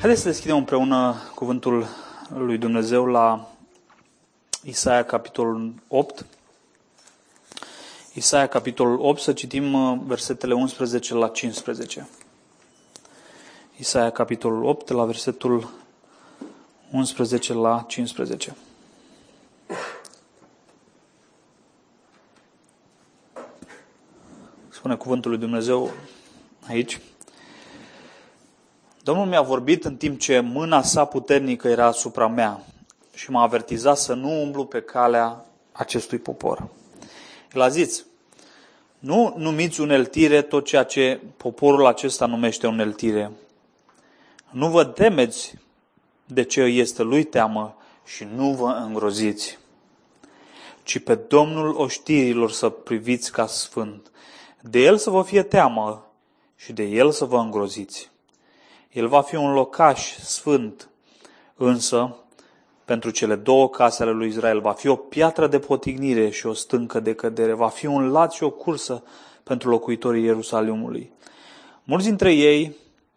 Haideți să deschidem împreună cuvântul lui Dumnezeu la Isaia, capitolul 8. Isaia, capitolul 8, să citim versetele 11 la 15. Isaia, capitolul 8, la versetul 11 la 15. Spune cuvântul lui Dumnezeu aici. Domnul mi-a vorbit în timp ce mâna sa puternică era asupra mea și m-a avertizat să nu umblu pe calea acestui popor. El a zis, nu numiți uneltire tot ceea ce poporul acesta numește uneltire. Nu vă temeți de ce este lui teamă și nu vă îngroziți, ci pe Domnul oștirilor să priviți ca sfânt. De el să vă fie teamă și de el să vă îngroziți. El va fi un locaș sfânt, însă pentru cele două case ale lui Israel va fi o piatră de potignire și o stâncă de cădere, va fi un lat și o cursă pentru locuitorii Ierusalimului. Mulți dintre ei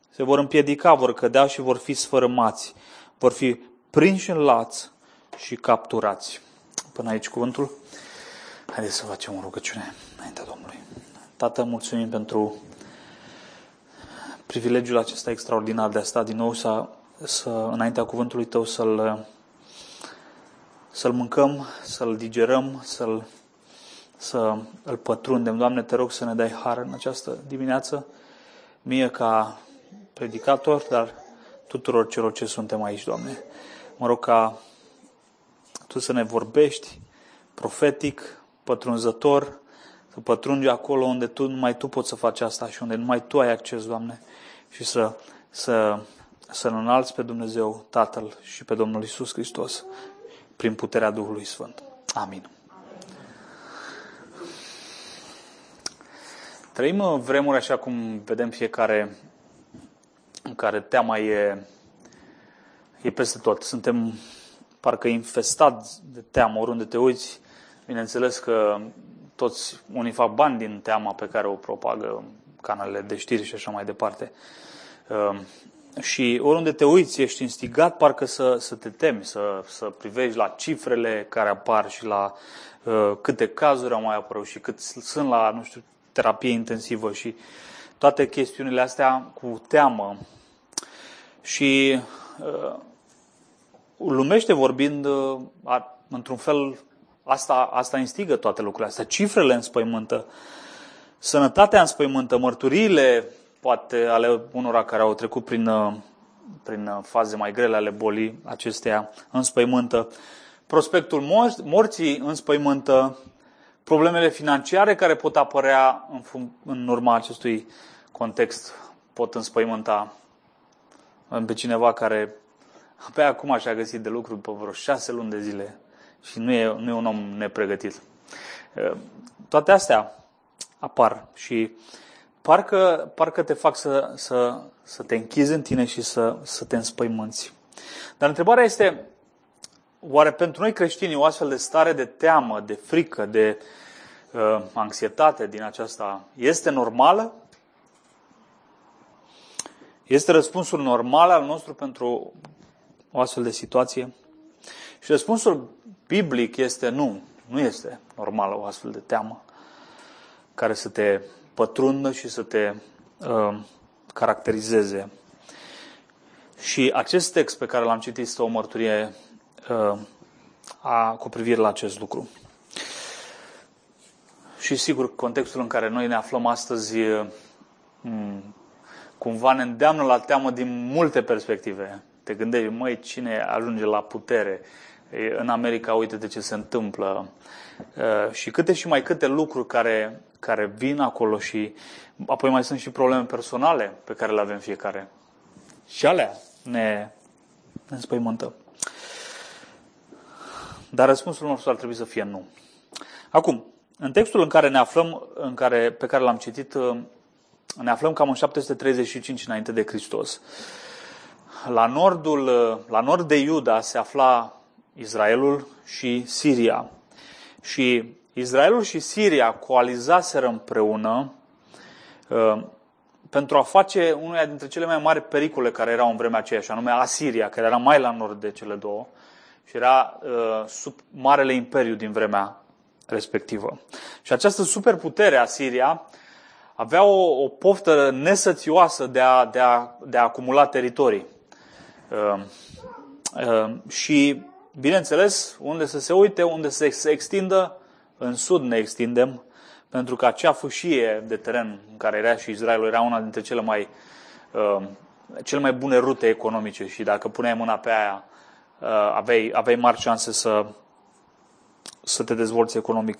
se vor împiedica, vor cădea și vor fi sfărâmați, vor fi prinși în laț și capturați. Până aici cuvântul. Haideți să facem o rugăciune înaintea Domnului. Tată, mulțumim pentru privilegiul acesta extraordinar de a sta din nou înaintea cuvântului Tău, să-l mâncăm, să-l digerăm, să-l pătrundem. Doamne, Te rog să ne dai har în această dimineață, mie ca predicator, dar tuturor celor ce suntem aici, Doamne. Mă rog ca Tu să ne vorbești profetic, pătrunzător, să pătrungi acolo unde numai tu poți să faci asta și unde numai Tu ai acces, Doamne, și să-L înalți pe Dumnezeu Tatăl și pe Domnul Iisus Hristos prin puterea Duhului Sfânt. Amin. Trăim vremuri, așa cum vedem fiecare, în care teama e peste tot. Suntem parcă infestați de teamă, oriunde te uiți. Bineînțeles că toți unii fac bani din teama pe care o propagă canalele de știri și așa mai departe. Și oriunde te uiți, ești instigat parcă să te temi, să privești la cifrele care apar și la câte cazuri au mai apărut și cât sunt la, nu știu, terapie intensivă și toate chestiunile astea cu teamă. Și lumește vorbind, într-un fel, asta instigă toate lucrurile astea. Cifrele înspăimântă, sănătatea înspăimântă, mărturiile poate ale unora care au trecut prin faze mai grele ale bolii acesteia înspăimântă. Prospectul morții înspăimântă, problemele financiare care pot apărea în urma acestui context pot înspăimânta pe cineva care abia acum și-a găsit de lucru după vreo 6 luni de zile. Și nu e un om nepregătit. Toate astea apar și parcă te fac să te închizi în tine și să te înspăimânți. Dar întrebarea este, oare pentru noi creștini o astfel de stare de teamă, de frică, de anxietate din aceasta este normală? Este răspunsul normal al nostru pentru o astfel de situație? Și răspunsul biblic este nu este normală o astfel de teamă care să te pătrundă și să te caracterizeze. Și acest text pe care l-am citit este o mărturie cu privire la acest lucru. Și sigur, contextul în care noi ne aflăm astăzi cumva ne îndeamnă la teamă din multe perspective. Te gândești, măi, cine ajunge la putere? În America, uite-te ce se întâmplă. Și câte lucruri care vin acolo și apoi mai sunt și probleme personale pe care le avem fiecare. Și alea ne înspăimântă. Dar răspunsul nostru ar trebui să fie nu. Acum, în textul în care ne aflăm, pe care l-am citit, ne aflăm cam în 735 înainte de Hristos. La nord de Iuda se afla Israelul și Siria. Și Israelul și Siria coalizaseră împreună pentru a face una dintre cele mai mari pericole care erau în vremea aceea, și anume Asiria, care era mai la nord de cele două și era sub marele imperiu din vremea respectivă. Și această superputere, Asiria, avea o poftă nesățioasă de a acumula teritorii. Și, bineînțeles, unde să se uite, unde să se extindă, în sud ne extindem, pentru că acea fâșie de teren în care era și Israelul era una dintre cele mai bune rute economice și dacă puneai mâna pe aia, aveai mari șanse să te dezvolți economic.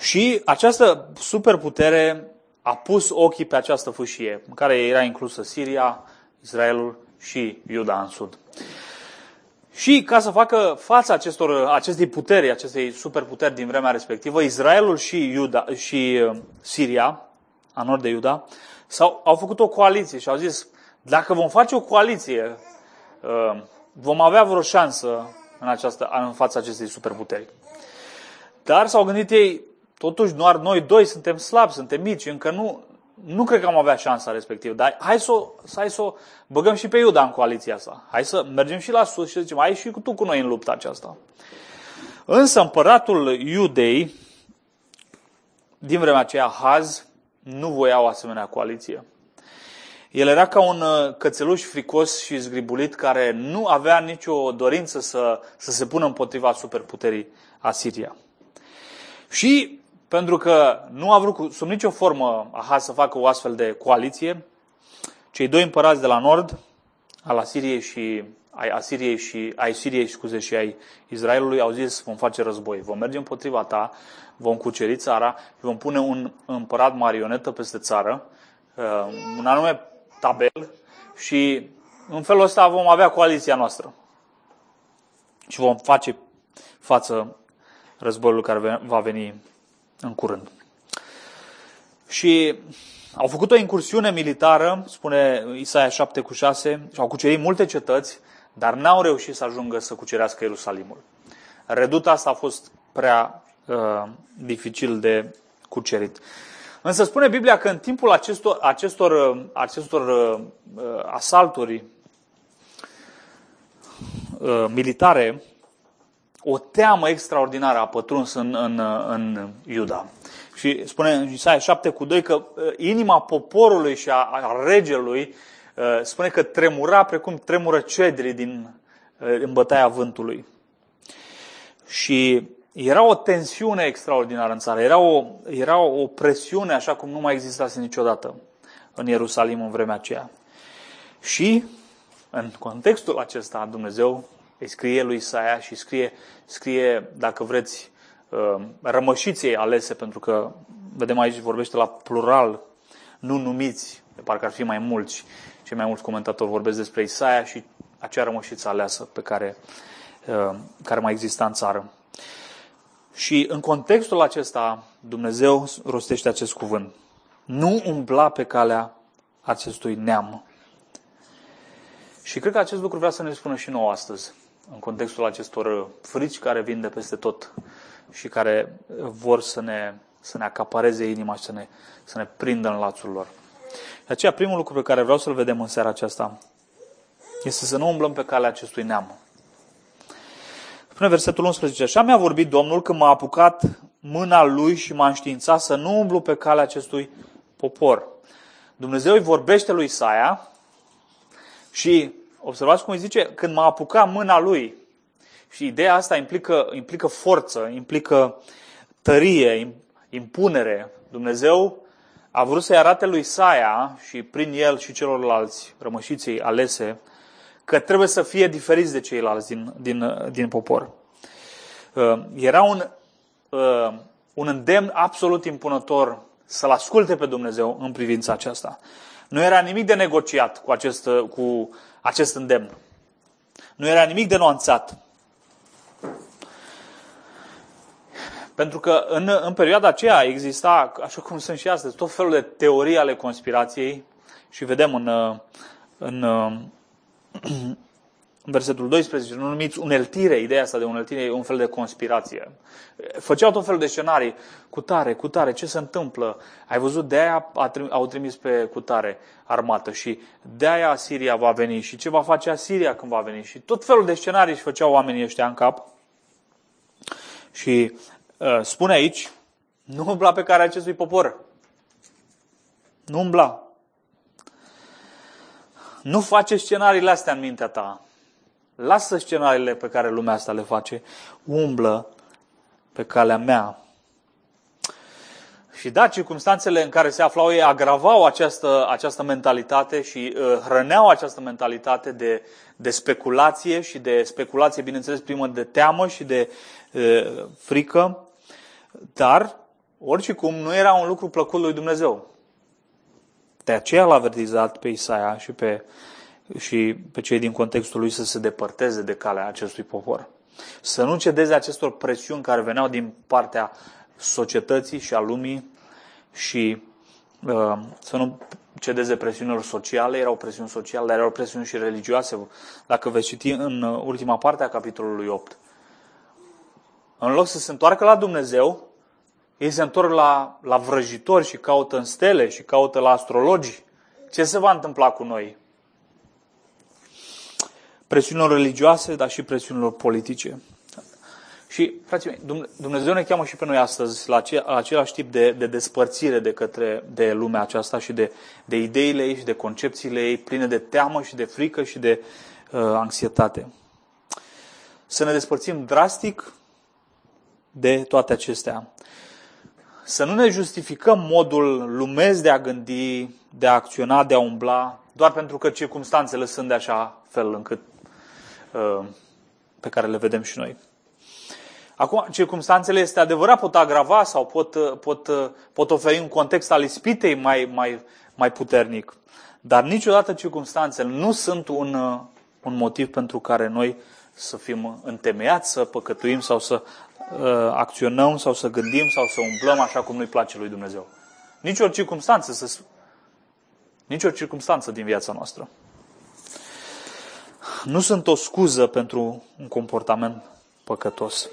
Și această superputere a pus ochii pe această fâșie, în care era inclusă Siria, Israelul și Iuda în sud. Și ca să facă față acestei puteri, acestei superputeri din vremea respectivă, Israelul și Siria, a nord de Iuda, au făcut o coaliție și au zis, dacă vom face o coaliție, vom avea vreo șansă în fața acestei superputeri. Dar s-au gândit ei, totuși doar noi doi suntem slabi, suntem mici, încă nu cred că am avea șansa respectivă, dar hai să o băgăm și pe Iuda în coaliția asta. Hai să mergem și la sus și zicem, hai și tu cu noi în lupta aceasta. Însă împăratul Iudei, din vremea aceea, Haz, nu voia o asemenea coaliție. El era ca un cățeluș fricos și zgribulit care nu avea nicio dorință să se pună împotriva superputerii Asiria. Și pentru că nu a vrut sub nicio formă Ahaz să facă o astfel de coaliție, cei doi împărați de la nord, ai Siriei și ai Israelului, au zis, vom face război, vom merge împotriva ta, vom cuceri țara și vom pune un împărat marionetă peste țară, un anume Tabel, și în felul ăsta vom avea coaliția noastră și vom face față războiul care va veni în curând. Și au făcut o incursiune militară, spune Isaia 7:6, și au cucerit multe cetăți, dar n-au reușit să ajungă să cucerească Ierusalimul. Reduta asta a fost prea dificil de cucerit. Însă spune Biblia că în timpul acestor asalturi militare, o teamă extraordinară a pătruns în Iuda. Și spune în Isaia 7:2 că inima poporului și a regelui spune că tremura precum tremură cedrii în bătaia vântului. Și era o tensiune extraordinară în țară, era o presiune așa cum nu mai existase niciodată în Ierusalim în vremea aceea. Și în contextul acesta Dumnezeu îi scrie lui Isaia și scrie, dacă vreți, rămășiței alese, pentru că, vedem aici, vorbește la plural, nu numiți, de parcă ar fi mai mulți. Cei mai mulți comentatori vorbesc despre Isaia și acea rămășiță aleasă pe care mai exista în țară. Și în contextul acesta, Dumnezeu rostește acest cuvânt. Nu umbla pe calea acestui neam. Și cred că acest lucru vrea să ne spună și nouă astăzi, în contextul acestor frici care vin de peste tot și care vor să ne acapareze inima și să ne prindă în lațul lor. De aceea, primul lucru pe care vreau să-l vedem în seara aceasta este să nu umblăm pe calea acestui neam. Spune versetul 11, așa mi-a vorbit Domnul când m-a apucat mâna lui și m-a înștiințat să nu umblu pe calea acestui popor. Dumnezeu îi vorbește lui Isaia și observați cum îi zice, când m-a apucat mâna lui. Și ideea asta implică forță, implică tărie, impunere. Dumnezeu a vrut să-i arate lui Isaia și prin el și celorlalți rămășiței alese că trebuie să fie diferiți de ceilalți din popor. Era un îndemn absolut impunător să-L asculte pe Dumnezeu în privința aceasta. Nu era nimic de negociat cu acest îndemn. Nu era nimic de nuanțat. Pentru că în perioada aceea exista, așa cum sunt și astăzi, tot felul de teorii ale conspirației. Și vedem în în versetul 12, nu numiți uneltire, ideea asta de uneltire e un fel de conspirație. Făceau tot felul de scenarii, cutare, ce se întâmplă? Ai văzut, de-aia au trimis pe cutare armată și de-aia Asiria va veni și ce va face Asiria când va veni? Și tot felul de scenarii își făceau oamenii ăștia în cap. Și spune aici, nu umbla pe calea acestui popor. Nu umbla. Nu face scenariile astea în mintea ta. Lasă scenariile pe care lumea asta le face. Umblă pe calea mea. Și da, circumstanțele în care se aflau ei agravau această mentalitate și hrăneau această mentalitate de speculație și de speculație, bineînțeles, primă de teamă și de frică. Dar, oricum, nu era un lucru plăcut lui Dumnezeu. De aceea l-a avertizat pe Isaia și pe cei din contextul lui să se depărteze de calea acestui popor. Să nu cedeze acestor presiuni care veneau din partea societății și a lumii și să nu cedeze presiunilor sociale. Erau presiuni sociale, dar erau presiuni și religioase. Dacă veți citi în ultima parte a capitolului 8, în loc să se întoarcă la Dumnezeu, ei se întorc la vrăjitori și caută în stele și caută la astrologi. Ce se va întâmpla cu noi? Presiunilor religioase, dar și presiunilor politice. Și, frații mei, Dumnezeu ne cheamă și pe noi astăzi la același tip de despărțire de lumea aceasta și de ideile ei și de concepțiile ei pline de teamă și de frică și de anxietate. Să ne despărțim drastic de toate acestea. Să nu ne justificăm modul lumesc de a gândi, de a acționa, de a umbla, doar pentru că circumstanțele sunt de așa fel încât pe care le vedem și noi. Acum, circumstanțele, este adevărat, pot agrava sau pot oferi un context al ispitei mai puternic, dar niciodată circumstanțele nu sunt un motiv pentru care noi să fim întemeiați, să păcătuim sau să acționăm sau să gândim sau să umblăm așa cum nu-i place lui Dumnezeu. Nici o circumstanță din viața noastră. Nu sunt o scuză pentru un comportament păcătos.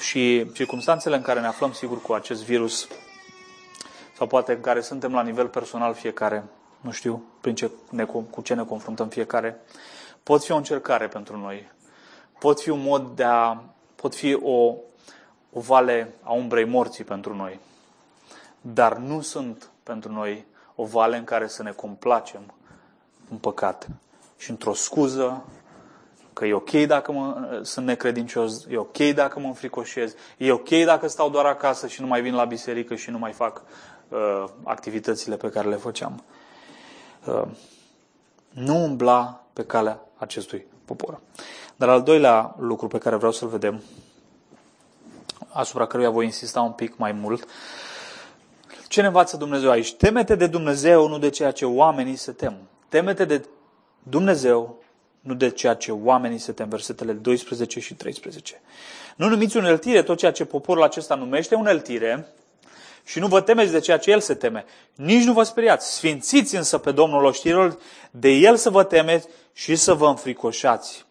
Și circumstanțele în care ne aflăm, sigur, cu acest virus sau poate în care suntem la nivel personal fiecare, nu știu cu ce ne confruntăm fiecare, pot fi o încercare pentru noi. Pot fi o vale a umbrei morții pentru noi. Dar nu sunt pentru noi o vale în care să ne complacem în păcat și într-o scuză că e ok dacă sunt necredincios, e ok dacă mă înfricoșez, e ok dacă stau doar acasă și nu mai vin la biserică și nu mai fac activitățile pe care le făceam. Nu umbla pe calea acestui popor. Dar al doilea lucru pe care vreau să-l vedem, asupra căruia voi insista un pic mai mult, ce ne învață Dumnezeu aici? Temete de Dumnezeu, nu de ceea ce oamenii se tem. Temete de Dumnezeu, nu de ceea ce oamenii se tem. Versetele 12 și 13. Nu numiți uneltire tot ceea ce poporul acesta numește uneltire și nu vă temeți de ceea ce el se teme. Nici nu vă speriați. Sfințiți însă pe Domnul oștirilor, de el să vă temeți și să vă înfricoșați.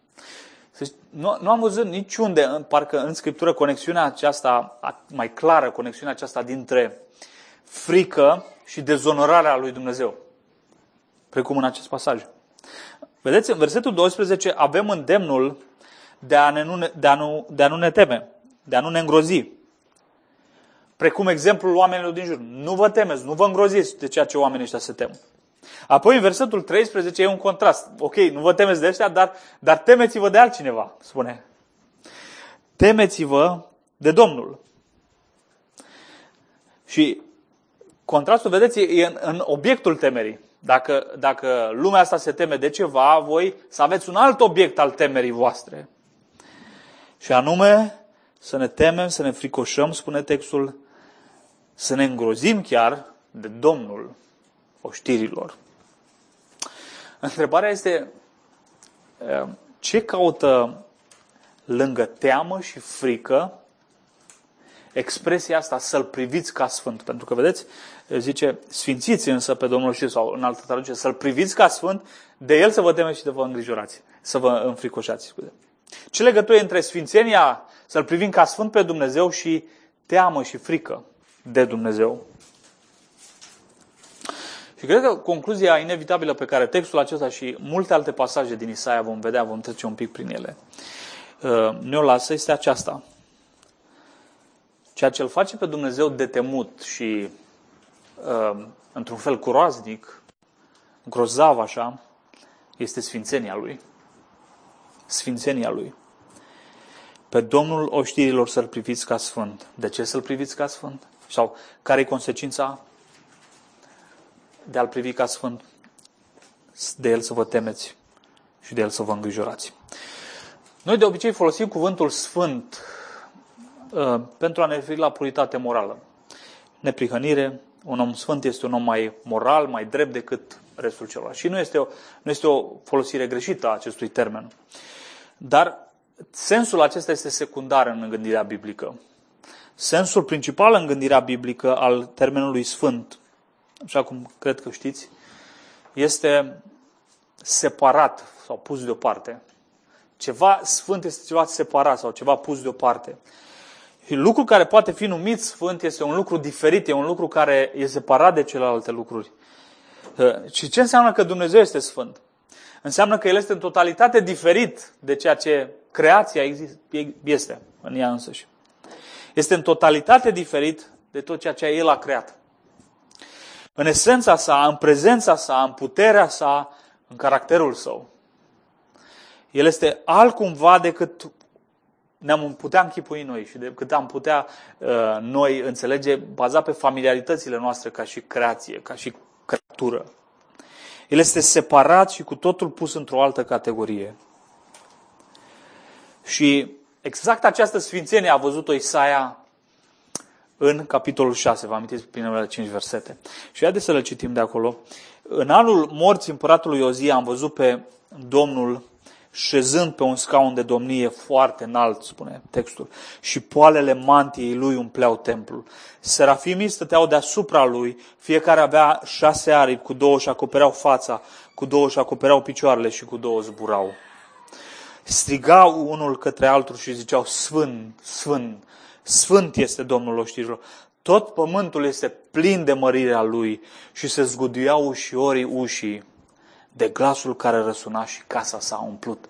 Nu am văzut niciunde, parcă în Scriptură, conexiunea aceasta mai clară, conexiunea aceasta dintre frică și dezonorarea lui Dumnezeu, precum în acest pasaj. Vedeți, în versetul 12 avem îndemnul de a nu ne teme, de a nu ne îngrozi. Precum exemplul oamenilor din jur. Nu vă temeți, nu vă îngroziți de ceea ce oamenii ăștia se tem. Apoi, în versetul 13, e un contrast. Ok, nu vă temeți de ăștia, dar temeți-vă de altcineva, spune. Temeți-vă de Domnul. Și contrastul, vedeți, e în obiectul temerii. Dacă lumea asta se teme de ceva, voi să aveți un alt obiect al temerii voastre. Și anume, să ne temem, să ne fricoșăm, spune textul, să ne îngrozim chiar de Domnul oștirilor. Întrebarea este, ce caută lângă teamă și frică expresia asta, să-L priviți ca Sfânt. Pentru că, vedeți, zice, sfințiți însă pe Domnul Iisus, sau în altă traducere, să-L priviți ca Sfânt, de El să vă temeți și de vă îngrijorați, să vă înfricoșați. Scuze. Ce legătură între sfințenia, să-L privim ca Sfânt pe Dumnezeu, și teamă și frică de Dumnezeu? Și cred că concluzia inevitabilă pe care textul acesta și multe alte pasaje din Isaia vom vedea, vom trece un pic prin ele, ne-o lasă, este aceasta. Ceea ce îl face pe Dumnezeu de temut și, într-un fel curoaznic, grozav așa, este sfințenia Lui. Sfințenia Lui. Pe Domnul oștirilor să-L priviți ca Sfânt. De ce să-L priviți ca Sfânt? Sau care-i consecința de a-L privi ca Sfânt? De El să vă temeți și de El să vă îngrijorați. Noi de obicei folosim cuvântul Sfânt pentru a ne referi la puritate morală. Neprihănire, un om sfânt este un om mai moral, mai drept decât restul celor. Și nu este o folosire greșită a acestui termen. Dar sensul acesta este secundar în gândirea biblică. Sensul principal în gândirea biblică al termenului sfânt, așa cum cred că știți, este separat sau pus deoparte. Ceva sfânt este ceva separat sau ceva pus deoparte. Lucrul care poate fi numit sfânt este un lucru diferit, e un lucru care e separat de celelalte lucruri. Și ce înseamnă că Dumnezeu este sfânt? Înseamnă că El este în totalitate diferit de ceea ce creația este în ea însăși. Este în totalitate diferit de tot ceea ce El a creat. În esența sa, în prezența sa, în puterea sa, în caracterul său. El este altcumva decât ne-am putea închipui noi și decât am putea noi înțelege, bazat pe familiaritățile noastre ca și creație, ca și creatură. El este separat și cu totul pus într-o altă categorie. Și exact această sfințenie a văzut-o Isaia în capitolul 6, vă amintiți, primele 5 versete. Și haideți să le citim de acolo. În anul morții împăratului Ozia am văzut pe Domnul șezând pe un scaun de domnie foarte înalt, spune textul, și poalele mantiei Lui umpleau templul. Serafimii stăteau deasupra Lui, fiecare avea 6 aripi, cu 2 își acopereau fața, cu 2 își acopereau picioarele și cu 2 zburau. Strigau unul către altul și ziceau, Sfânt, Sfânt, Sfânt este Domnul oștirilor. Tot pământul este plin de mărirea Lui și se zguduiau ușiorii ușii de glasul care răsuna și casa s-a umplut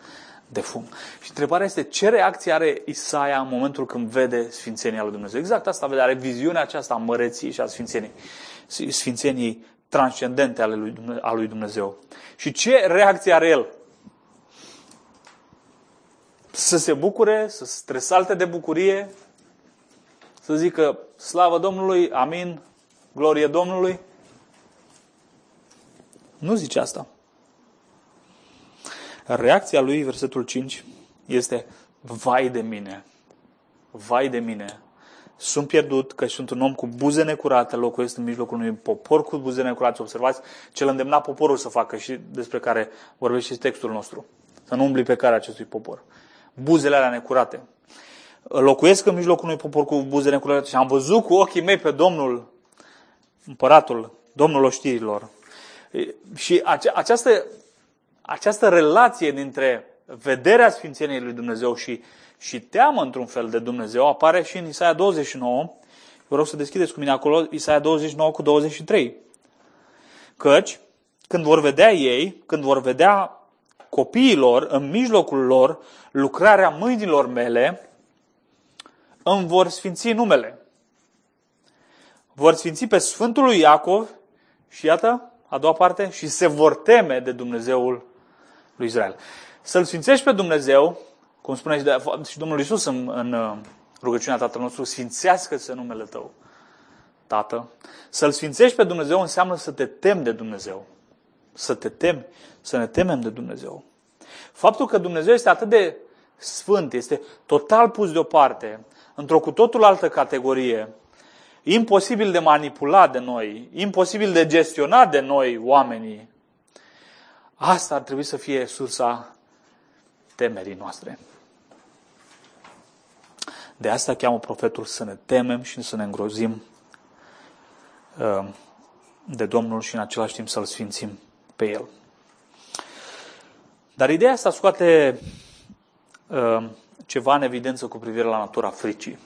de fum. Și întrebarea este, ce reacție are Isaia în momentul când vede sfințenia lui Dumnezeu? Exact asta vede, are viziunea aceasta a măreției și a sfințeniei transcendente a lui Dumnezeu. Și ce reacție are el? Să se bucure, să se tresalte de bucurie, să zică slavă Domnului, amin, glorie Domnului? Nu zice asta. Reacția lui, versetul 5, este, vai de mine, vai de mine, sunt pierdut că sunt un om cu buze necurate, locuiesc în mijlocul unui popor cu buze necurate. Observați ce l-a îndemnat poporul să facă și despre care vorbește și textul nostru, să nu umbli pe calea acestui popor. Buzele alea necurate. Locuiesc în mijlocul unui popor cu buze necurate și am văzut cu ochii mei pe Domnul, împăratul, Domnul oștirilor. Și această relație dintre vederea sfințeniei lui Dumnezeu și teamă într-un fel de Dumnezeu apare și în Isaia 29. Vă rog să deschideți cu mine acolo Isaia 29 cu 23. Căci când vor vedea ei, când vor vedea copiilor în mijlocul lor lucrarea mâinilor mele, îmi vor sfinți numele. Vor sfinți pe Sfântul lui Iacov și iată, a doua parte, și se vor teme de Dumnezeul lui Israel. Să-L sfințești pe Dumnezeu, cum spune și Domnul Iisus în rugăciunea Tatăl nostru, sfințească-se numele tău, Tată. Să-L sfințești pe Dumnezeu înseamnă să te temi de Dumnezeu. Să ne temem de Dumnezeu. Faptul că Dumnezeu este atât de sfânt, este total pus deoparte, într-o cu totul altă categorie, imposibil de manipulat de noi, imposibil de gestionat de noi, oamenii. Asta ar trebui să fie sursa temerii noastre. De asta cheamă profetul să ne temem și să ne îngrozim de Domnul și în același timp să-L sfințim pe El. Dar ideea asta scoate ceva în evidență cu privire la natura fricii.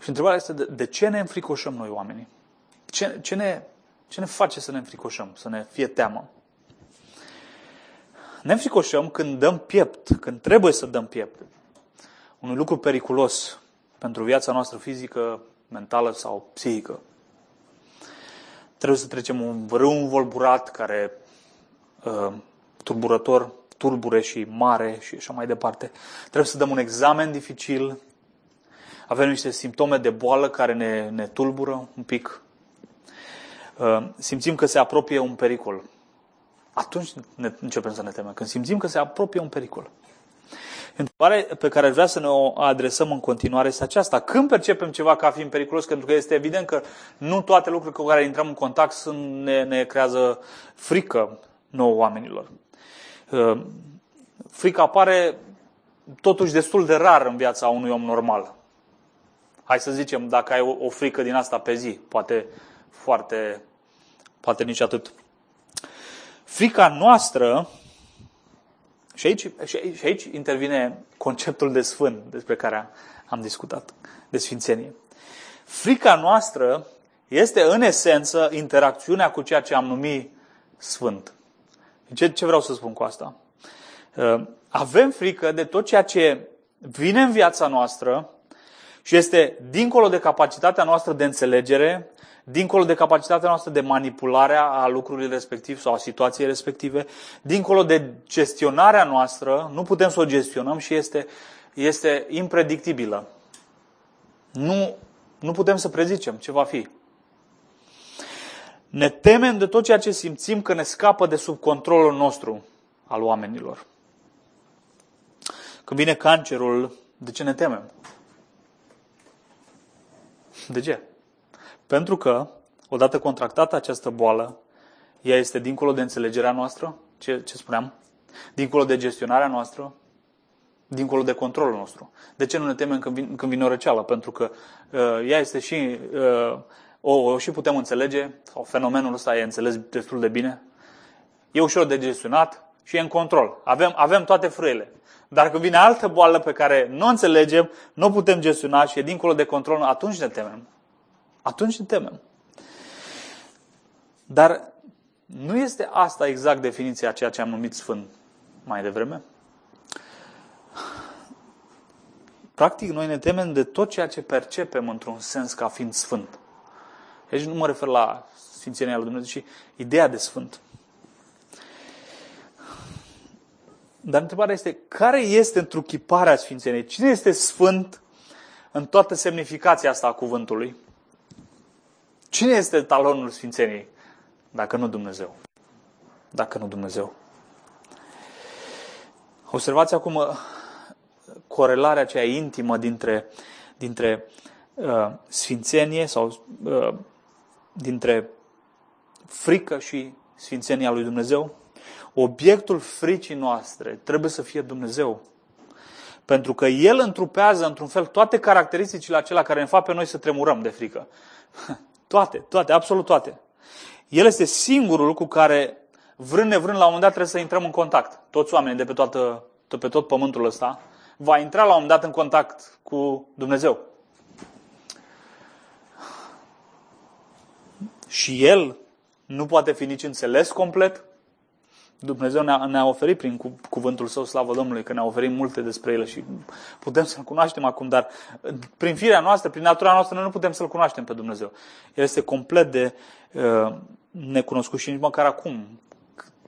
Și întrebarea este de ce ne înfricoșăm noi oamenii? Ce ne face să ne înfricoșăm, să ne fie teamă? Ne înfricoșăm când dăm piept, când trebuie să dăm piept. Un lucru periculos pentru viața noastră fizică, mentală sau psihică. Trebuie să trecem un râu învolburat care tulburător, tulbure și mare și așa mai departe. Trebuie să dăm un examen dificil. Avem niște simptome de boală care ne tulbură un pic. Simțim că se apropie un pericol. Atunci începem să ne temem, când simțim că se apropie un pericol. Întrebarea pe care vreau să ne o adresăm în continuare este aceasta. Când percepem ceva ca fiind periculos, pentru că este evident că nu toate lucrurile cu care intrăm în contact ne creează frică nouă oamenilor. Frica apare totuși destul de rar în viața unui om normal. Hai să zicem, dacă ai o frică din asta pe zi, poate nici atât. Frica noastră, și aici intervine conceptul de sfânt despre care am discutat, de sfințenie. Frica noastră este în esență interacțiunea cu ceea ce am numit sfânt. Ce vreau să spun cu asta? Avem frică de tot ceea ce vine în viața noastră și este dincolo de capacitatea noastră de înțelegere, dincolo de capacitatea noastră de manipulare a lucrurilor respective sau a situației respective, dincolo de gestionarea noastră, nu putem să o gestionăm și este impredictibilă. Nu putem să prezicem ce va fi. Ne temem de tot ceea ce simțim că ne scapă de sub controlul nostru al oamenilor. Când vine cancerul, de ce ne temem? De ce? Pentru că, odată contractată această boală, ea este dincolo de înțelegerea noastră, ce spuneam, dincolo de gestionarea noastră, dincolo de controlul nostru. De ce nu ne temem când vine o răceală? Pentru că ea este și... O și putem înțelege, sau fenomenul ăsta e înțeles destul de bine, e ușor de gestionat și e în control. Avem toate frâiele. Dar când vine altă boală pe care nu o înțelegem, nu o putem gestiona și e dincolo de control, atunci ne temem. Dar nu este asta exact definiția ceea ce am numit sfânt mai devreme? Practic, noi ne temem de tot ceea ce percepem într-un sens ca fiind sfânt. Deci nu mă refer la sfințenia lui Dumnezeu, ci ideea de sfânt. Dar întrebarea este, care este întruchiparea sfințeniei? Cine este sfânt în toată semnificația asta a cuvântului? Cine este talonul sfințeniei? Dacă nu Dumnezeu. Observați acum corelarea aceea intimă dintre sfințenie sau dintre frică și sfințenia lui Dumnezeu. Obiectul fricii noastre trebuie să fie Dumnezeu. Pentru că El întrupează într-un fel toate caracteristicile acelea care ne fac pe noi să tremurăm de frică. Toate, absolut toate. El este singurul cu care vrând nevrând la un moment dat trebuie să intrăm în contact. Toți oamenii de pe tot pământul ăsta va intra la un moment dat în contact cu Dumnezeu. Și El nu poate fi nici înțeles complet. Dumnezeu ne-a oferit prin cuvântul Său, slavă Domnului, că ne-a oferit multe despre ele și putem să-L cunoaștem acum, dar prin firea noastră, prin natura noastră, noi nu putem să-L cunoaștem pe Dumnezeu. El este complet de necunoscut și nici măcar acum,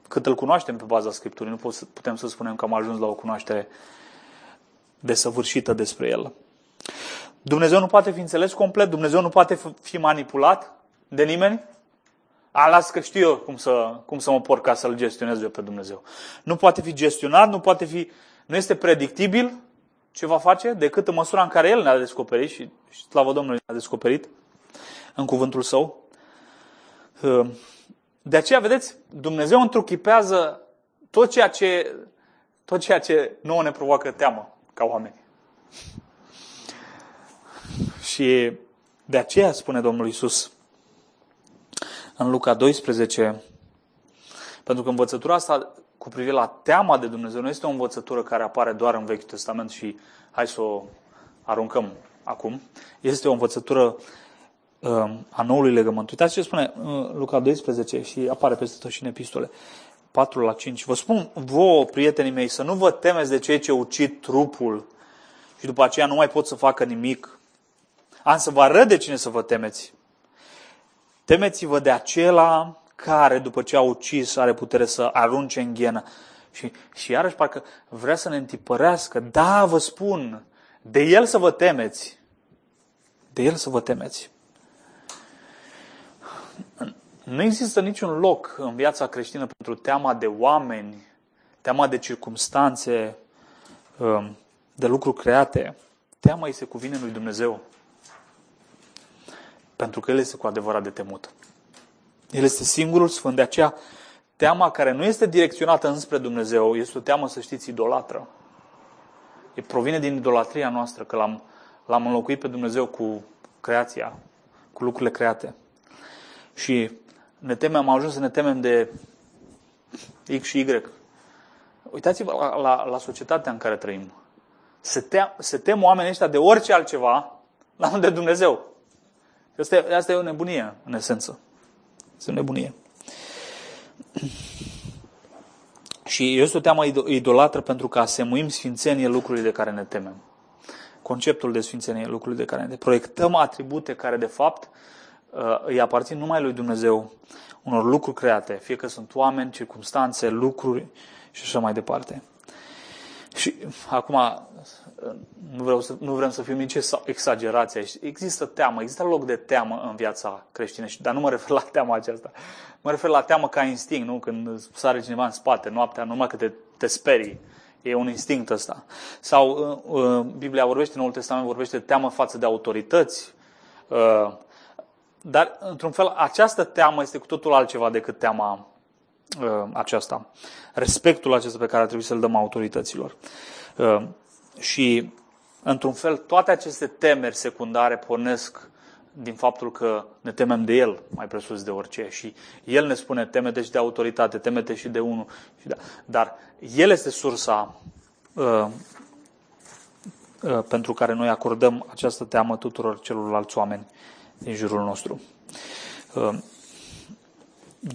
cât îl cunoaștem pe baza Scripturii, nu putem să spunem că am ajuns la o cunoaștere desăvârșită despre El. Dumnezeu nu poate fi înțeles complet, Dumnezeu nu poate fi manipulat de nimeni? Las că știu eu cum să mă porc ca să-L gestionez eu pe Dumnezeu. Nu poate fi gestionat, nu este predictibil ce va face decât în măsura în care El ne-a descoperit și slavă Domnului ne-a descoperit în cuvântul Său. De aceea, vedeți, Dumnezeu întruchipează tot ceea ce nouă ne provoacă teamă ca oameni. Și de aceea spune Domnul Iisus în Luca 12, pentru că învățătura asta cu privire la teama de Dumnezeu nu este o învățătură care apare doar în Vechiul Testament și hai să o aruncăm acum. Este o învățătură a noului legământ. Uitați ce spune Luca 12 și apare peste tot și în epistole. 4-5. Vă spun vouă, prietenii mei, să nu vă temeți de cei ce ucid trupul și după aceea nu mai pot să facă nimic. Am să vă arăt de cine să vă temeți. Temeți-vă de acela care, după ce a ucis, are putere să arunce în ghenă. Și iarăși parcă vrea să ne întipărească. Da, vă spun, de el să vă temeți. De el să vă temeți. Nu există niciun loc în viața creștină pentru teama de oameni, teama de circumstanțe, de lucruri create. Teama îi se cuvine lui Dumnezeu. Pentru că El este cu adevărat de temut. El este singurul sfânt. De aceea, teama care nu este direcționată înspre Dumnezeu este o teamă, să știți, idolatră. E provine din idolatria noastră, că l-am înlocuit pe Dumnezeu cu creația, cu lucrurile create. Și am ajuns să ne temem de X și Y. Uitați-vă la societatea în care trăim. Se tem oamenii ăștia de orice altceva, la unde Dumnezeu. Asta e o nebunie, în esență. Este o nebunie. Și este o teamă idolatră pentru că asemuim sfințenie lucrurile de care ne temem. Conceptul de sfințenie lucrurile de care ne temem. Proiectăm atribute care, de fapt, îi aparțin numai lui Dumnezeu, unor lucruri create, fie că sunt oameni, circumstanțe, lucruri și așa mai departe. Și acum nu vrem să fim nici exagerați aici. Există teamă, există loc de teamă în viața creștină, dar nu mă refer la teama aceasta. Mă refer la teamă ca instinct, nu? Când sare cineva în spate noaptea, numai că te sperii. E un instinct ăsta. Sau Biblia vorbește, Noul Testament vorbește de teamă față de autorități. Dar, într-un fel, această teamă este cu totul altceva decât teama aceasta. Respectul acesta pe care trebuie să-l dăm autorităților. Și, într-un fel, toate aceste temeri secundare pornesc din faptul că ne temem de El, mai presus de orice. Și El ne spune, temete și de autoritate, temete și de unul. Dar El este sursa pentru care noi acordăm această teamă tuturor celorlalți oameni din jurul nostru.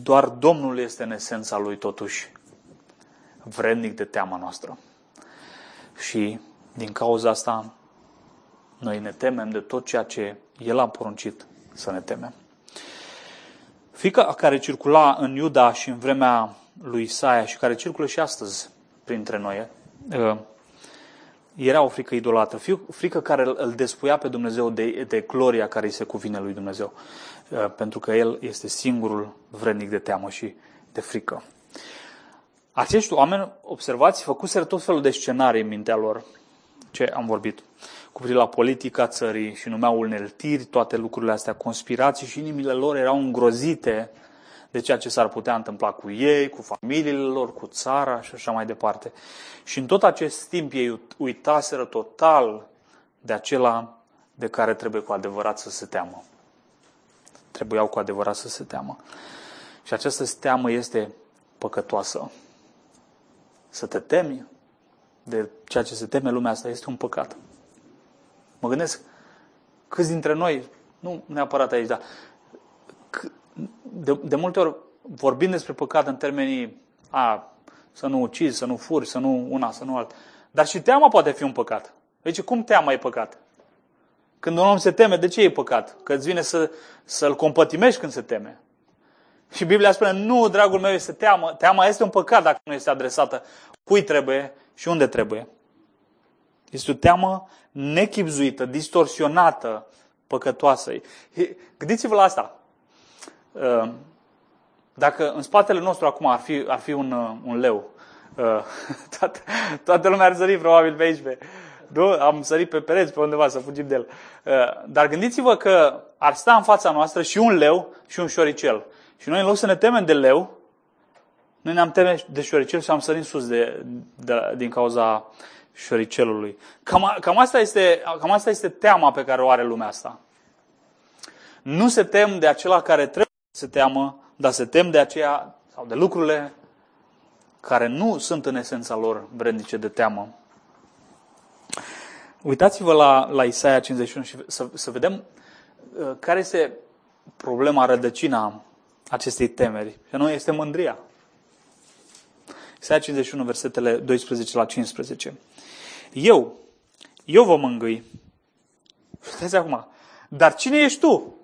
Doar Domnul este în esența Lui totuși vrednic de teama noastră. Și din cauza asta noi ne temem de tot ceea ce El a poruncit să ne temem. Fica care circula în Iuda și în vremea lui Isaia și care circulă și astăzi printre noi, era o frică idolatră, frică care îl despuia pe Dumnezeu de gloria care îi se cuvine lui Dumnezeu, pentru că El este singurul vrednic de teamă și de frică. Acești oameni, observați, făcuseră tot felul de scenarii în mintea lor, ce am vorbit, cu privire la politica țării și numeau uneltiri, toate lucrurile astea, conspirații și inimile lor erau îngrozite de ceea ce s-ar putea întâmpla cu ei, cu familiile lor, cu țara și așa mai departe. Și în tot acest timp ei uitaseră total de acela de care trebuie cu adevărat să se teamă. Trebuiau cu adevărat să se teamă. Și această teamă este păcătoasă. Să te temi de ceea ce se teme lumea asta este un păcat. Mă gândesc câți dintre noi, nu neapărat aici, dar de multe ori vorbim despre păcat în termenii să nu ucizi, să nu furi, să nu una, să nu alt. Dar și teama poate fi un păcat. Deci cum teama e păcat? Când un om se teme, de ce e păcat? Că îți vine să-l compătimești când se teme. Și Biblia spune, nu, dragul meu, este teamă. Teama este un păcat dacă nu este adresată cui trebuie și unde trebuie. Este o teamă nechibzuită, distorsionată, păcătoasă. Gândiți-vă la asta. Dacă în spatele nostru acum ar fi un leu, toată lumea ar sări probabil pe aici. Am sărit pe pereți pe undeva să fugim de el. Dar gândiți-vă că ar sta în fața noastră și un leu și un șoricel. Și noi, în loc să ne temem de leu, noi ne-am temes de șoricel și am sărit sus din cauza șoricelului. Cam asta este teama pe care o are lumea asta. Nu se tem de acela care trebuie să se teamă, dar se tem de aceea sau de lucrurile care nu sunt în esența lor vrednice de teamă. Uitați-vă la Isaia 51 și să vedem care este problema, rădăcina acestei temeri. Și anume este mândria. Isaia 51, versetele 12 la 15. Eu vă mângâi. Uitați acum. Dar cine ești tu?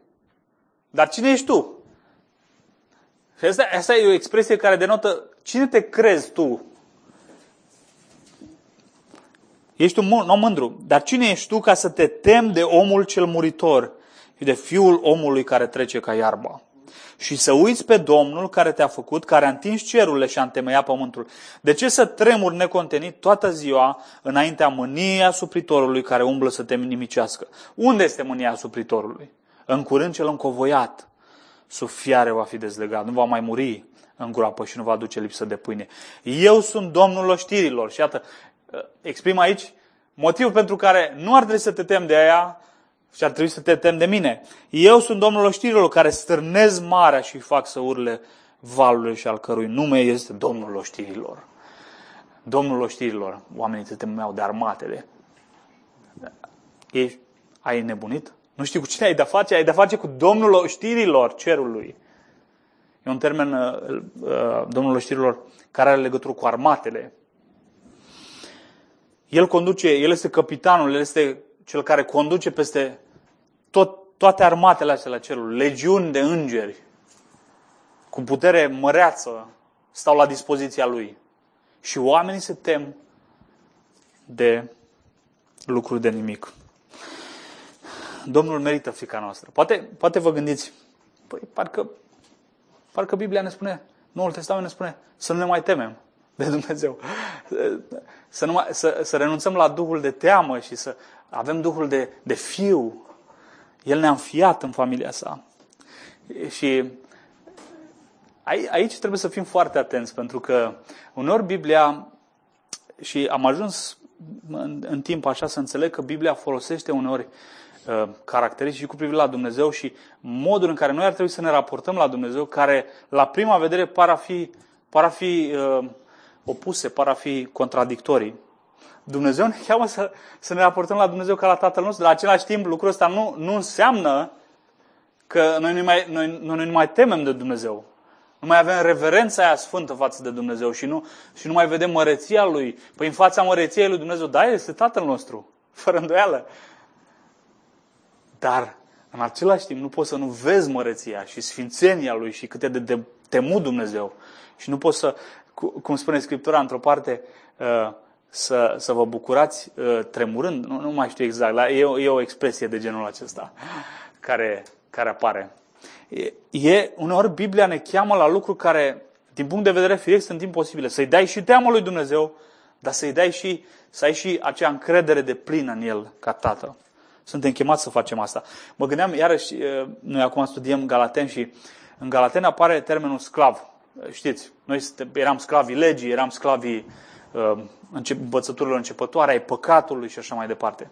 Și asta e o expresie care denotă cine te crezi tu. Ești un om mândru. Dar cine ești tu ca să te temi de omul cel muritor și de fiul omului care trece ca iarba? Și să uiți pe Domnul care te-a făcut, care a întins cerurile și a întemeiat pământul. De ce să tremuri necontenit toată ziua înaintea mâniei asupritorului care umblă să te nimicească? Unde este mânia asupritorului? În curând cel încovoiat sub fiare va fi dezlegat, nu va mai muri în groapă și nu va duce lipsă de pâine. Eu sunt Domnul oștirilor. Și iată, exprim aici motivul pentru care nu ar trebui să te temi de aia, și ar trebui să te temi de mine. Eu sunt Domnul oștirilor care stârnez marea și fac să urle valurile și al cărui nume este Domnul oștirilor. Domnul oștirilor. Oamenii se temeau de armatele. Ai nebunit? Nu știi cu cine ai de-a face? Ai de-a face cu Domnul oștirilor cerului. E un termen, Domnul oștirilor, care are legătură cu armatele. El conduce, el este capitanul, el este cel care conduce peste toate armatele astea la cerul. Legiuni de îngeri cu putere măreață stau la dispoziția lui. Și oamenii se tem de lucruri de nimic. Domnul merită frica noastră. Poate vă gândiți, păi parcă Biblia ne spune, Noul Testament ne spune să nu ne mai temem de Dumnezeu. Să renunțăm la duhul de teamă și să avem duhul de fiu. El ne-a înfiat în familia sa. Și aici trebuie să fim foarte atenți, pentru că uneori Biblia, și am ajuns în timp așa să înțeleg că Biblia folosește uneori caracteristici cu privire la Dumnezeu și modul în care noi ar trebui să ne raportăm la Dumnezeu, care la prima vedere par a fi opuse, par a fi contradictorii. Dumnezeu ne cheamă să ne raportăm la Dumnezeu ca la Tatăl nostru, dar același timp lucrul ăsta nu înseamnă că noi nu mai temem de Dumnezeu. Nu mai avem reverența aia sfântă față de Dumnezeu și nu mai vedem măreția Lui. Păi în fața măreției Lui Dumnezeu, da, este Tatăl nostru, fără îndoială. Dar în același timp nu poți să nu vezi măreția și sfințenia Lui și cât e de temut Dumnezeu. Și nu poți să, cum spune Scriptura într-o parte, să vă bucurați tremurând, nu mai știu exact, dar e o expresie de genul acesta care apare. Uneori Biblia ne cheamă la lucruri care, din punct de vedere firesc, sunt imposibile. Să-i dai și teamă lui Dumnezeu, dar să ai și acea încredere de plină în El ca Tatăl. Suntem chemați să facem asta. Mă gândeam, iarăși, noi acum studiem Galaten și în Galaten apare termenul sclav. Știți, noi eram sclavii legii, eram sclavii învățăturilor începătoare, ai păcatului și așa mai departe.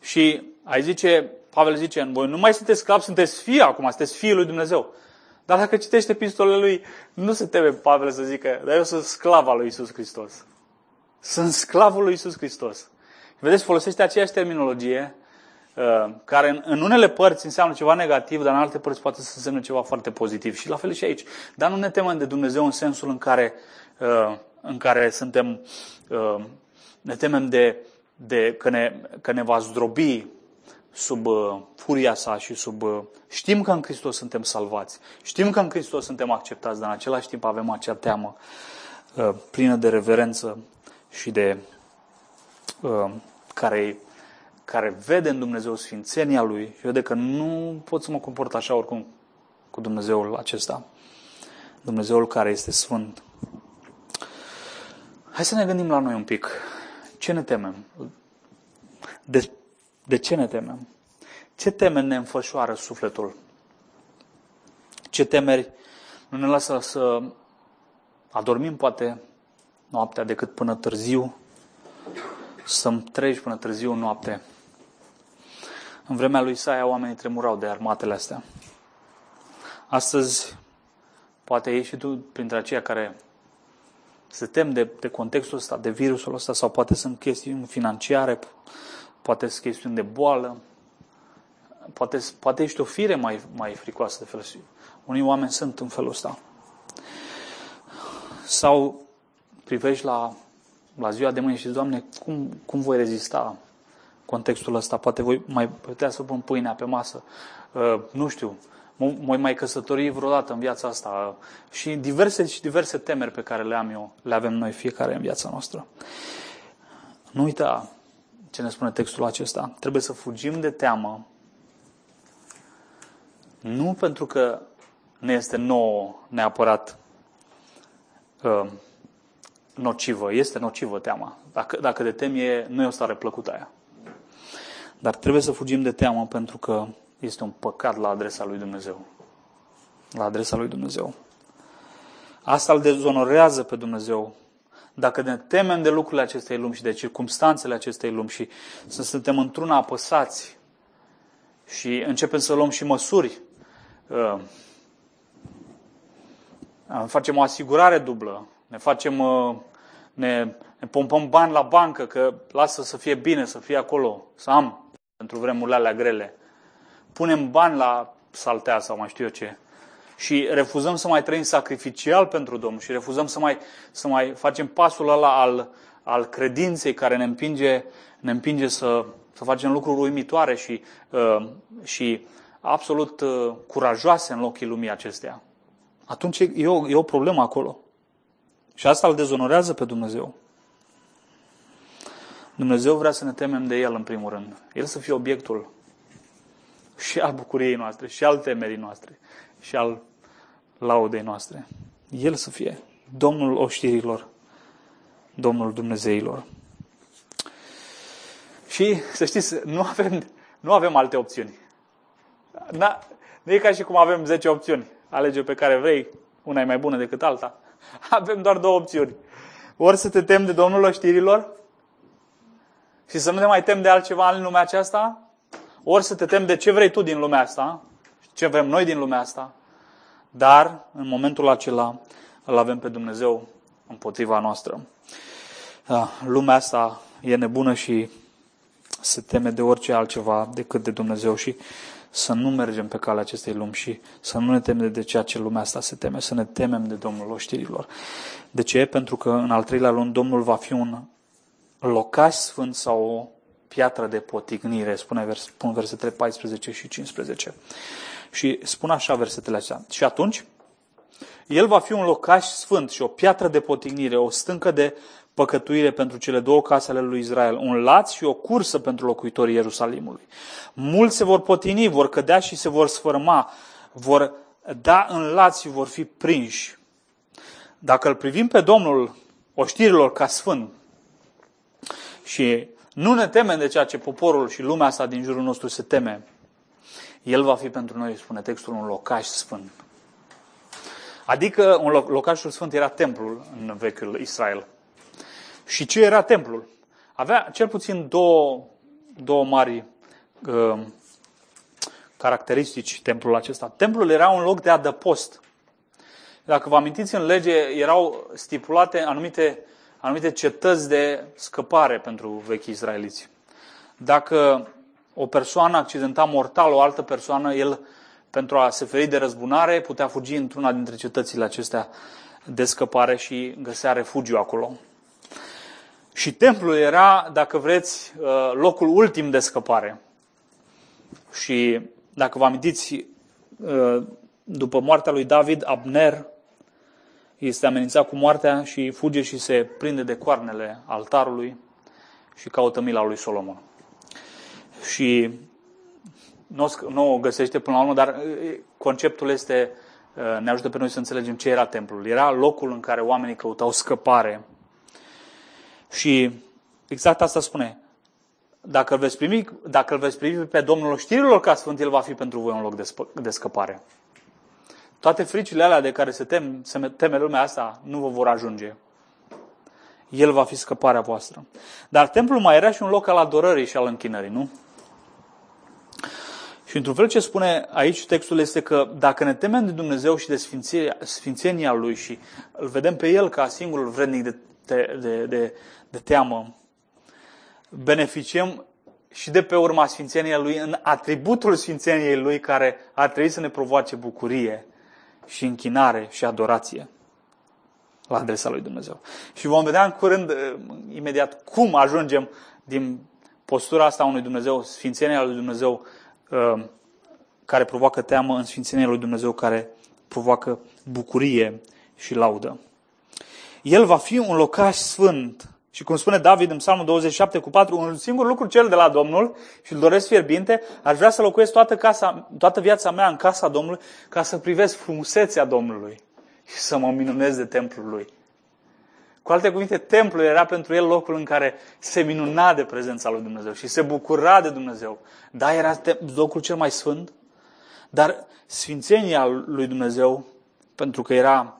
Și Pavel zice, voi nu mai sunteți sclavi, sunteți fii acum, sunteți fiii lui Dumnezeu. Dar dacă citește epistolele lui, nu se teme Pavel să zică, dar eu sunt sclav al lui Iisus Hristos. Sunt sclavul lui Iisus Hristos. Vedeți, folosește aceeași terminologie care în unele părți înseamnă ceva negativ, dar în alte părți poate să însemne ceva foarte pozitiv. Și la fel și aici. Dar nu ne temem de Dumnezeu în sensul în care suntem, ne temem că ne va zdrobi sub furia sa și sub... Știm că în Hristos suntem salvați. Știm că în Hristos suntem acceptați, dar în același timp avem acea teamă plină de reverență și de... care vede în Dumnezeu sfințenia Lui și vede că nu pot să mă comport așa oricum cu Dumnezeul acesta. Dumnezeul care este sfânt. Hai să ne gândim la noi un pic. Ce ne temem? De ce ne temem? Ce temeri ne înfășoară sufletul? Ce temeri nu ne lasă să adormim poate noaptea decât până târziu? să-mi treci până târziu în noapte. În vremea lui Isaia oamenii tremurau de armatele astea. Astăzi, poate ești și tu printre aceia care se tem de contextul ăsta, de virusul ăsta, sau poate sunt chestiuni financiare, poate sunt chestiuni de boală, poate ești o fire mai fricoasă de felul. Unii oameni sunt în felul ăsta. Sau privești la ziua de mâine și zici, Doamne, cum voi rezista contextul ăsta? Poate voi mai putea să pun pâinea pe masă. Nu știu, mă mai căsători vreodată în viața asta. Și diverse temeri pe care le am eu, le avem noi fiecare în viața noastră. Nu uita ce ne spune textul acesta. Trebuie să fugim de teamă, nu pentru că ne este nouă neapărat nocivă. Este nocivă teama. Dacă te temi, nu e o stare plăcută aia. Dar trebuie să fugim de teamă pentru că este un păcat la adresa lui Dumnezeu. La adresa lui Dumnezeu. Asta îl dezonorează pe Dumnezeu. Dacă ne temem de lucrurile acestei lumi și de circumstanțele acestei lumi și să suntem într-una apăsați și începem să luăm și măsuri, facem o asigurare dublă, ne pompăm bani la bancă, că lasă să fie bine, să fie acolo, să am pentru vremurile alea grele. Punem bani la saltea sau mai știu eu ce. Și refuzăm să mai trăim sacrificial pentru Domnul și refuzăm să mai facem pasul ăla al credinței care ne împinge să facem lucruri uimitoare și absolut curajoase în ochii lumii acestea. Atunci e o problemă acolo. Și asta îl dezonorează pe Dumnezeu. Dumnezeu vrea să ne temem de El în primul rând. El să fie obiectul și al bucuriei noastre, și al temerii noastre, și al laudei noastre. El să fie Domnul oștirilor, Domnul Dumnezeilor. Și să știți, nu avem alte opțiuni. Nu e ca și cum avem 10 opțiuni. Alege pe care vrei, una e mai bună decât alta. Avem doar două opțiuni. Ori să te temi de Domnul oștirilor și să nu te mai temi de altceva în lumea aceasta, ori să te temi de ce vrei tu din lumea asta, ce vrem noi din lumea asta, dar în momentul acela îl avem pe Dumnezeu împotriva noastră. Lumea asta e nebună și se teme de orice altceva decât de Dumnezeu și să nu mergem pe calea acestei lumi și să nu ne temem de ceea ce lumea asta se teme, să ne temem de Domnul oștirilor. De ce? Pentru că în al treilea rând Domnul va fi un locaș sfânt sau o piatră de poticnire, spun versetele 14 și 15. Și spun așa versetele astea. Și atunci, el va fi un locaș sfânt și o piatră de poticnire, o stâncă de păcătuire pentru cele două case ale lui Israel, un laț și o cursă pentru locuitorii Ierusalimului. Mulți se vor potini, vor cădea și se vor sfârma, vor da în laț și vor fi prinși. Dacă îl privim pe Domnul oștirilor ca sfânt și nu ne temem de ceea ce poporul și lumea asta din jurul nostru se teme, el va fi pentru noi, spune textul, un locaș sfânt. Adică locașul sfânt era templul în vechiul Israel. Și ce era templul? Avea cel puțin două mari caracteristici templul acesta. Templul era un loc de adăpost. Dacă vă amintiți, în lege erau stipulate anumite cetăți de scăpare pentru vechii israeliți. Dacă o persoană accidenta mortal o altă persoană, el, pentru a se feri de răzbunare, putea fugi într-una dintre cetățile acestea de scăpare și găsea refugiu acolo. Și templul era, dacă vreți, locul ultim de scăpare. Și dacă vă amintiți, după moartea lui David, Abner este amenințat cu moartea și fuge și se prinde de coarnele altarului și caută mila lui Solomon. Și nu o găsește până la urmă, dar conceptul este, ne ajută pe noi să înțelegem ce era templul. Era locul în care oamenii căutau scăpare. Și exact asta spune. Dacă îl veți primi pe Domnul oștirilor ca sfânt, el va fi pentru voi un loc de scăpare. Toate fricile alea de care se teme lumea asta nu vă vor ajunge. El va fi scăparea voastră. Dar templul mai era și un loc al adorării și al închinării, nu? Și într-un fel ce spune aici textul este că dacă ne temem de Dumnezeu și de sfințenia Lui și îl vedem pe El ca singurul vrednic de teamă, beneficiem și de pe urma sfințeniei Lui în atributul sfințeniei Lui care ar trebui să ne provoace bucurie și închinare și adorație la adresa lui Dumnezeu. Și vom vedea în curând, imediat, cum ajungem din postura asta a unui Dumnezeu, sfințenia lui Dumnezeu care provoacă teamă, în sfințenia lui Dumnezeu care provoacă bucurie și laudă. El va fi un locaș sfânt. Și cum spune David în Psalmul 27 cu 4, un singur lucru cel de la Domnul și îl doresc fierbinte, aș vrea să locuiesc toată viața mea în casa Domnului ca să privesc frumusețea Domnului și să mă minunez de templul Lui. Cu alte cuvinte, templul era pentru el locul în care se minuna de prezența lui Dumnezeu și se bucura de Dumnezeu. Da, era locul cel mai sfânt, dar sfințenia lui Dumnezeu, pentru că era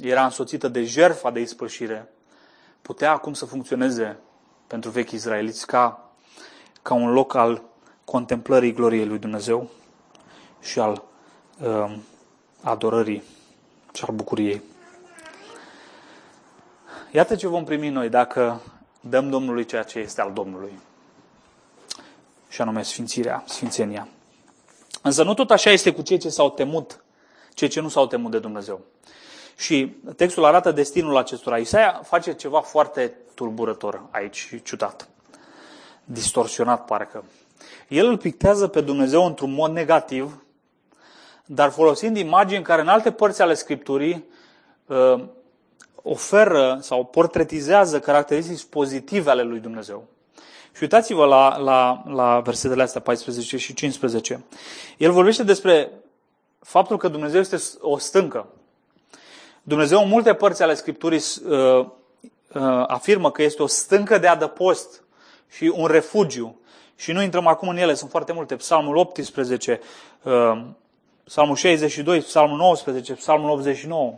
însoțită de jertfa de ispășire, putea acum să funcționeze pentru vechi izraeliți ca un loc al contemplării gloriei lui Dumnezeu și al adorării și al bucuriei. Iată ce vom primi noi dacă dăm Domnului ceea ce este al Domnului, și anume sfințenia. Însă nu tot așa este cu cei ce nu s-au temut de Dumnezeu. Și textul arată destinul acestora. Isaia face ceva foarte tulburător aici, ciudat, distorsionat parcă. El îl pictează pe Dumnezeu într-un mod negativ, dar folosind imagini care în alte părți ale Scripturii oferă sau portretizează caracteristici pozitive ale lui Dumnezeu. Și uitați-vă la versetele astea 14 și 15. El vorbește despre faptul că Dumnezeu este o stâncă. Dumnezeu în multe părți ale Scripturii afirmă că este o stâncă de adăpost și un refugiu. Și nu intrăm acum în ele, sunt foarte multe. Psalmul 18, Psalmul 62, Psalmul 19, Psalmul 89.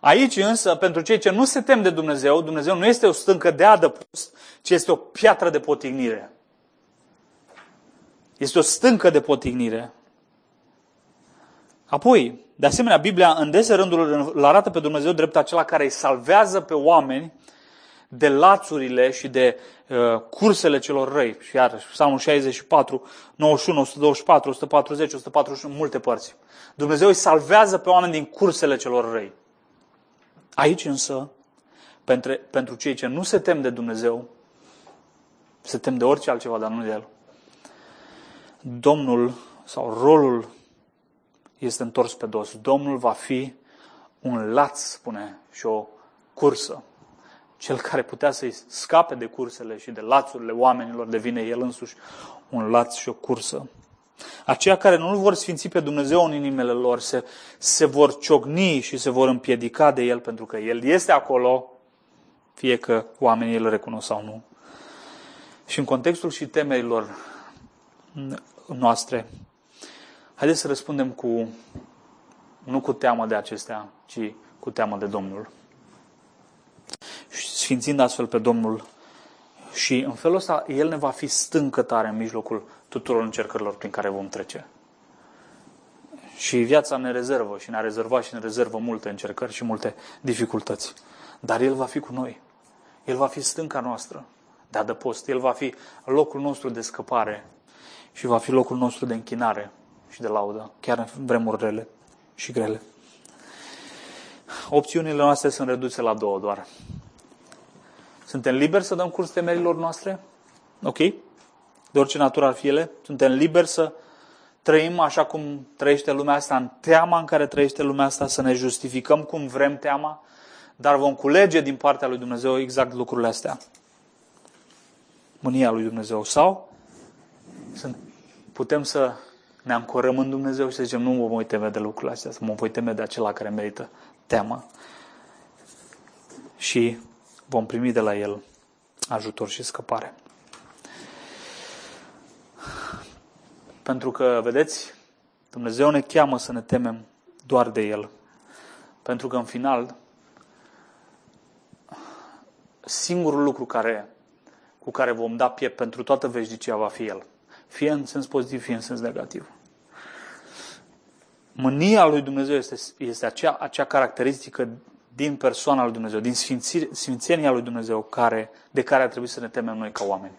Aici însă, pentru cei ce nu se tem de Dumnezeu, Dumnezeu nu este o stâncă de adăpost, ci este o piatră de potignire. Este o stâncă de potignire. Apoi, de asemenea, Biblia în dese rândul îl arată pe Dumnezeu drept acela care îi salvează pe oameni de lațurile și de cursele celor răi. Și iarăși, Psalmul 64, 91, 124, 140, 141, multe părți. Dumnezeu îi salvează pe oameni din cursele celor răi. Aici însă, pentru cei ce nu se tem de Dumnezeu, se tem de orice altceva, dar nu de El, Domnul sau rolul este întors pe dos. Domnul va fi un laț, spune, și o cursă. Cel care putea să-i scape de cursele și de lațurile oamenilor devine el însuși un laț și o cursă. Aceia care nu-L vor sfinți pe Dumnezeu în inimile lor se vor ciocni și se vor împiedica de El, pentru că El este acolo, fie că oamenii îl recunosc sau nu. Și în contextul și temerilor noastre, haideți să răspundem nu cu teamă de acestea, ci cu teamă de Domnul. Sfințind astfel pe Domnul, și în felul ăsta El ne va fi stâncă tare în mijlocul tuturor încercărilor prin care vom trece. Și viața ne rezervă și ne-a rezervat și ne rezervă multe încercări și multe dificultăți. Dar El va fi cu noi. El va fi stânca noastră de adăpost. El va fi locul nostru de scăpare și va fi locul nostru de închinare și de laudă, chiar în vremuri rele și grele. Opțiunile noastre sunt reduse la două doar. Suntem liberi să dăm curs temerilor noastre? Ok? De orice natură ar fi ele. Suntem liberi să trăim așa cum trăiește lumea asta, în teama în care trăiește lumea asta, să ne justificăm cum vrem teama, dar vom culege din partea lui Dumnezeu exact lucrurile astea. Mânia lui Dumnezeu. Sau putem să ne ancorăm în Dumnezeu și să zicem, nu mă voi teme de lucrurile astea, mă voi teme de acela care merită teama. Și vom primi de la El ajutor și scăpare. Pentru că, vedeți, Dumnezeu ne cheamă să ne temem doar de El. Pentru că, în final, singurul lucru cu care vom da piept pentru toată veșnicia va fi El. Fie în sens pozitiv, fie în sens negativ. Mânia lui Dumnezeu este acea caracteristică din persoana lui Dumnezeu, din sfințenia lui Dumnezeu de care ar trebui să ne temem noi ca oameni.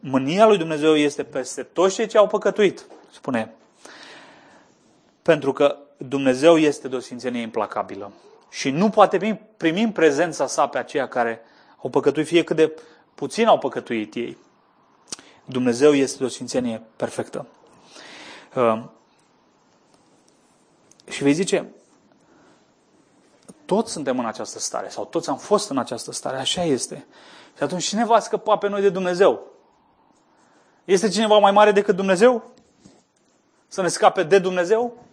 Mânia lui Dumnezeu este peste toți cei ce au păcătuit, spune. Pentru că Dumnezeu este de o sfințenie implacabilă și nu poate primi în prezența sa pe aceia care au păcătuit, fie cât de puțin au păcătuit ei. Dumnezeu este de o sfințenie perfectă. Și vei zice, toți suntem în această stare sau toți am fost în această stare, așa este. Și atunci cine va scăpa pe noi de Dumnezeu? Este cineva mai mare decât Dumnezeu? Să ne scape de Dumnezeu?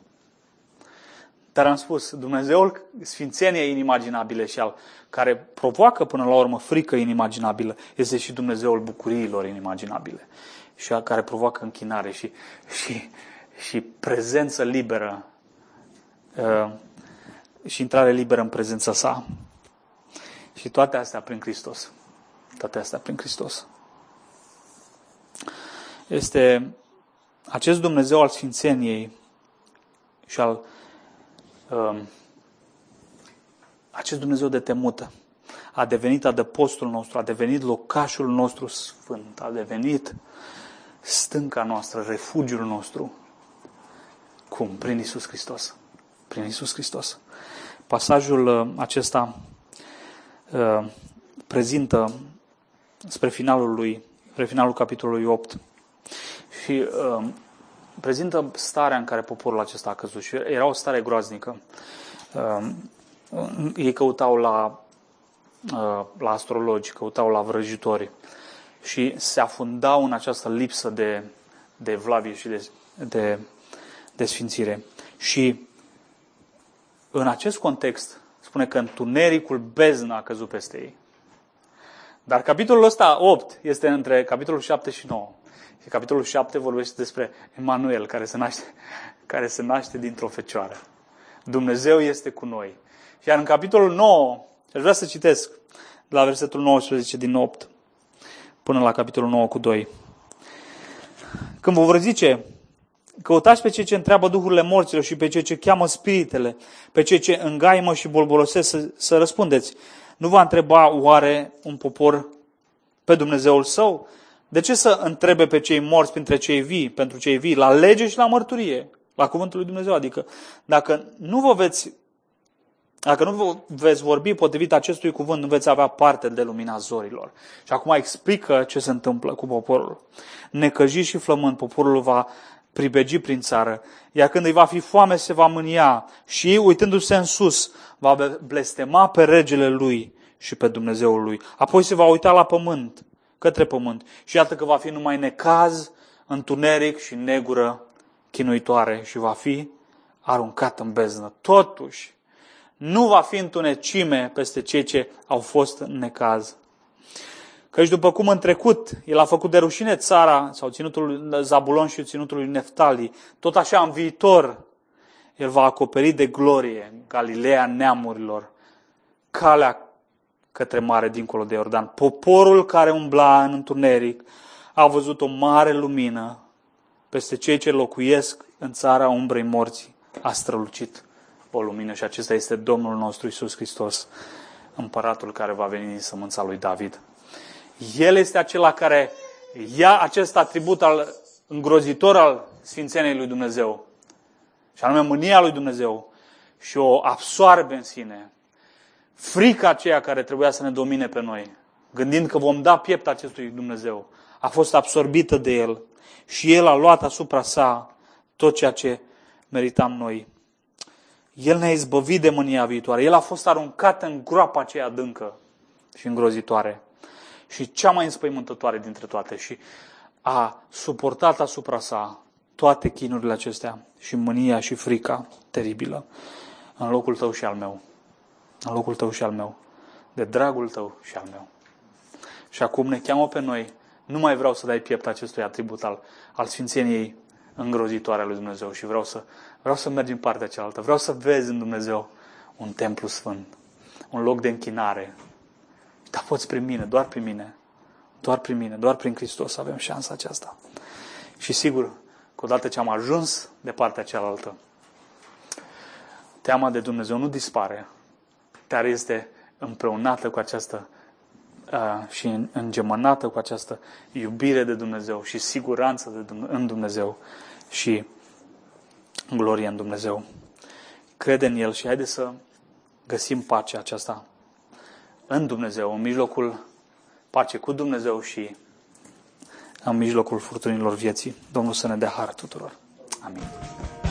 Dar am spus, Dumnezeul sfințeniei inimaginabile și al care provoacă până la urmă frică inimaginabilă, este și Dumnezeul bucuriilor inimaginabile și al care provoacă închinare și prezență liberă și intrare liberă în prezența sa. Și toate astea prin Hristos. Toate astea prin Hristos. Este acest Dumnezeu al sfințeniei și al acest Dumnezeu de temut a devenit adăpostul nostru, a devenit locașul nostru sfânt, a devenit stânca noastră, refugiul nostru. Cum? Prin Iisus Hristos. Prin Iisus Hristos. Pasajul acesta prezintă spre finalul capitolului 8 și prezintă starea în care poporul acesta a căzut și era o stare groaznică. Ei căutau la astrologi, căutau la vrăjitori și se afundau în această lipsă de evlavie și de sfințire. Și în acest context spune că întunericul, bezna a căzut peste ei. Dar capitolul ăsta, 8, este între capitolul 7 și 9. Și capitolul 7 vorbește despre Emanuel, care se naște dintr-o fecioară. Dumnezeu este cu noi. Iar în capitolul 9, aș vrea să citesc la versetul 19 din 8 până la capitolul 9:2. Când vă vor zice: căutați pe cei ce întreabă duhurile morților și pe cei ce cheamă spiritele, pe cei ce îngaimă și bolbolosesc să răspundeți. Nu va întreba oare un popor pe Dumnezeul său? De ce să întrebe pe cei morți pentru cei vii, la lege și la mărturie, la cuvântul lui Dumnezeu? Adică, dacă nu vă veți vorbi potrivit acestui cuvânt, nu veți avea parte de lumina zorilor. Și acum explică ce se întâmplă cu poporul. Necăjit și flămând, poporul va pribegi prin țară, iar când îi va fi foame, se va mânia și, uitându-se în sus, va blestema pe regele lui și pe Dumnezeul lui. Apoi se va uita către pământ și iată că va fi numai necaz, întuneric și negură chinuitoare și va fi aruncat în beznă. Totuși, nu va fi întunecime peste cei ce au fost în necaz. Căci după cum în trecut el a făcut de rușine țara sau ținutul lui Zabulon și ținutul lui Neftali, tot așa în viitor el va acoperi de glorie Galileea neamurilor, calea către mare dincolo de Iordan. Poporul care umbla în întuneric a văzut o mare lumină, peste cei ce locuiesc în țara umbrei morții a strălucit o lumină și acesta este Domnul nostru Iisus Hristos, împăratul care va veni din sămânța lui David. El este acela care ia acest atribut îngrozitor al sfințeniei lui Dumnezeu, și anume mânia lui Dumnezeu, și o absoarbe în sine. Frica aceea care trebuia să ne domine pe noi, gândind că vom da piept acestui Dumnezeu, a fost absorbită de El și El a luat asupra sa tot ceea ce meritam noi. El ne-a izbăvit de mânia viitoare. El a fost aruncat în groapa aceea adâncă și îngrozitoare și cea mai înspăimântătoare dintre toate și a suportat asupra sa toate chinurile acestea și mânia și frica teribilă în locul tău și al meu. În locul tău și al meu, de dragul tău și al meu. Și acum ne cheamă pe noi, nu mai vreau să dai piept acestui atribut al sfințeniei îngrozitoare a lui Dumnezeu și vreau să mergi în partea cealaltă, vreau să vezi în Dumnezeu un templu sfânt, un loc de închinare. Dar poți prin mine, doar prin mine. Doar prin mine, doar prin Hristos avem șansa aceasta. Și sigur că odată ce am ajuns de partea cealaltă, teama de Dumnezeu nu dispare, dar este împreunată cu această și îngemănată cu această iubire de Dumnezeu și siguranță în Dumnezeu și glorie în Dumnezeu. Crede în El și haide să găsim pacea aceasta în Dumnezeu, în mijlocul pacei cu Dumnezeu și în mijlocul furtunilor vieții. Domnul să ne dea har tuturor. Amin.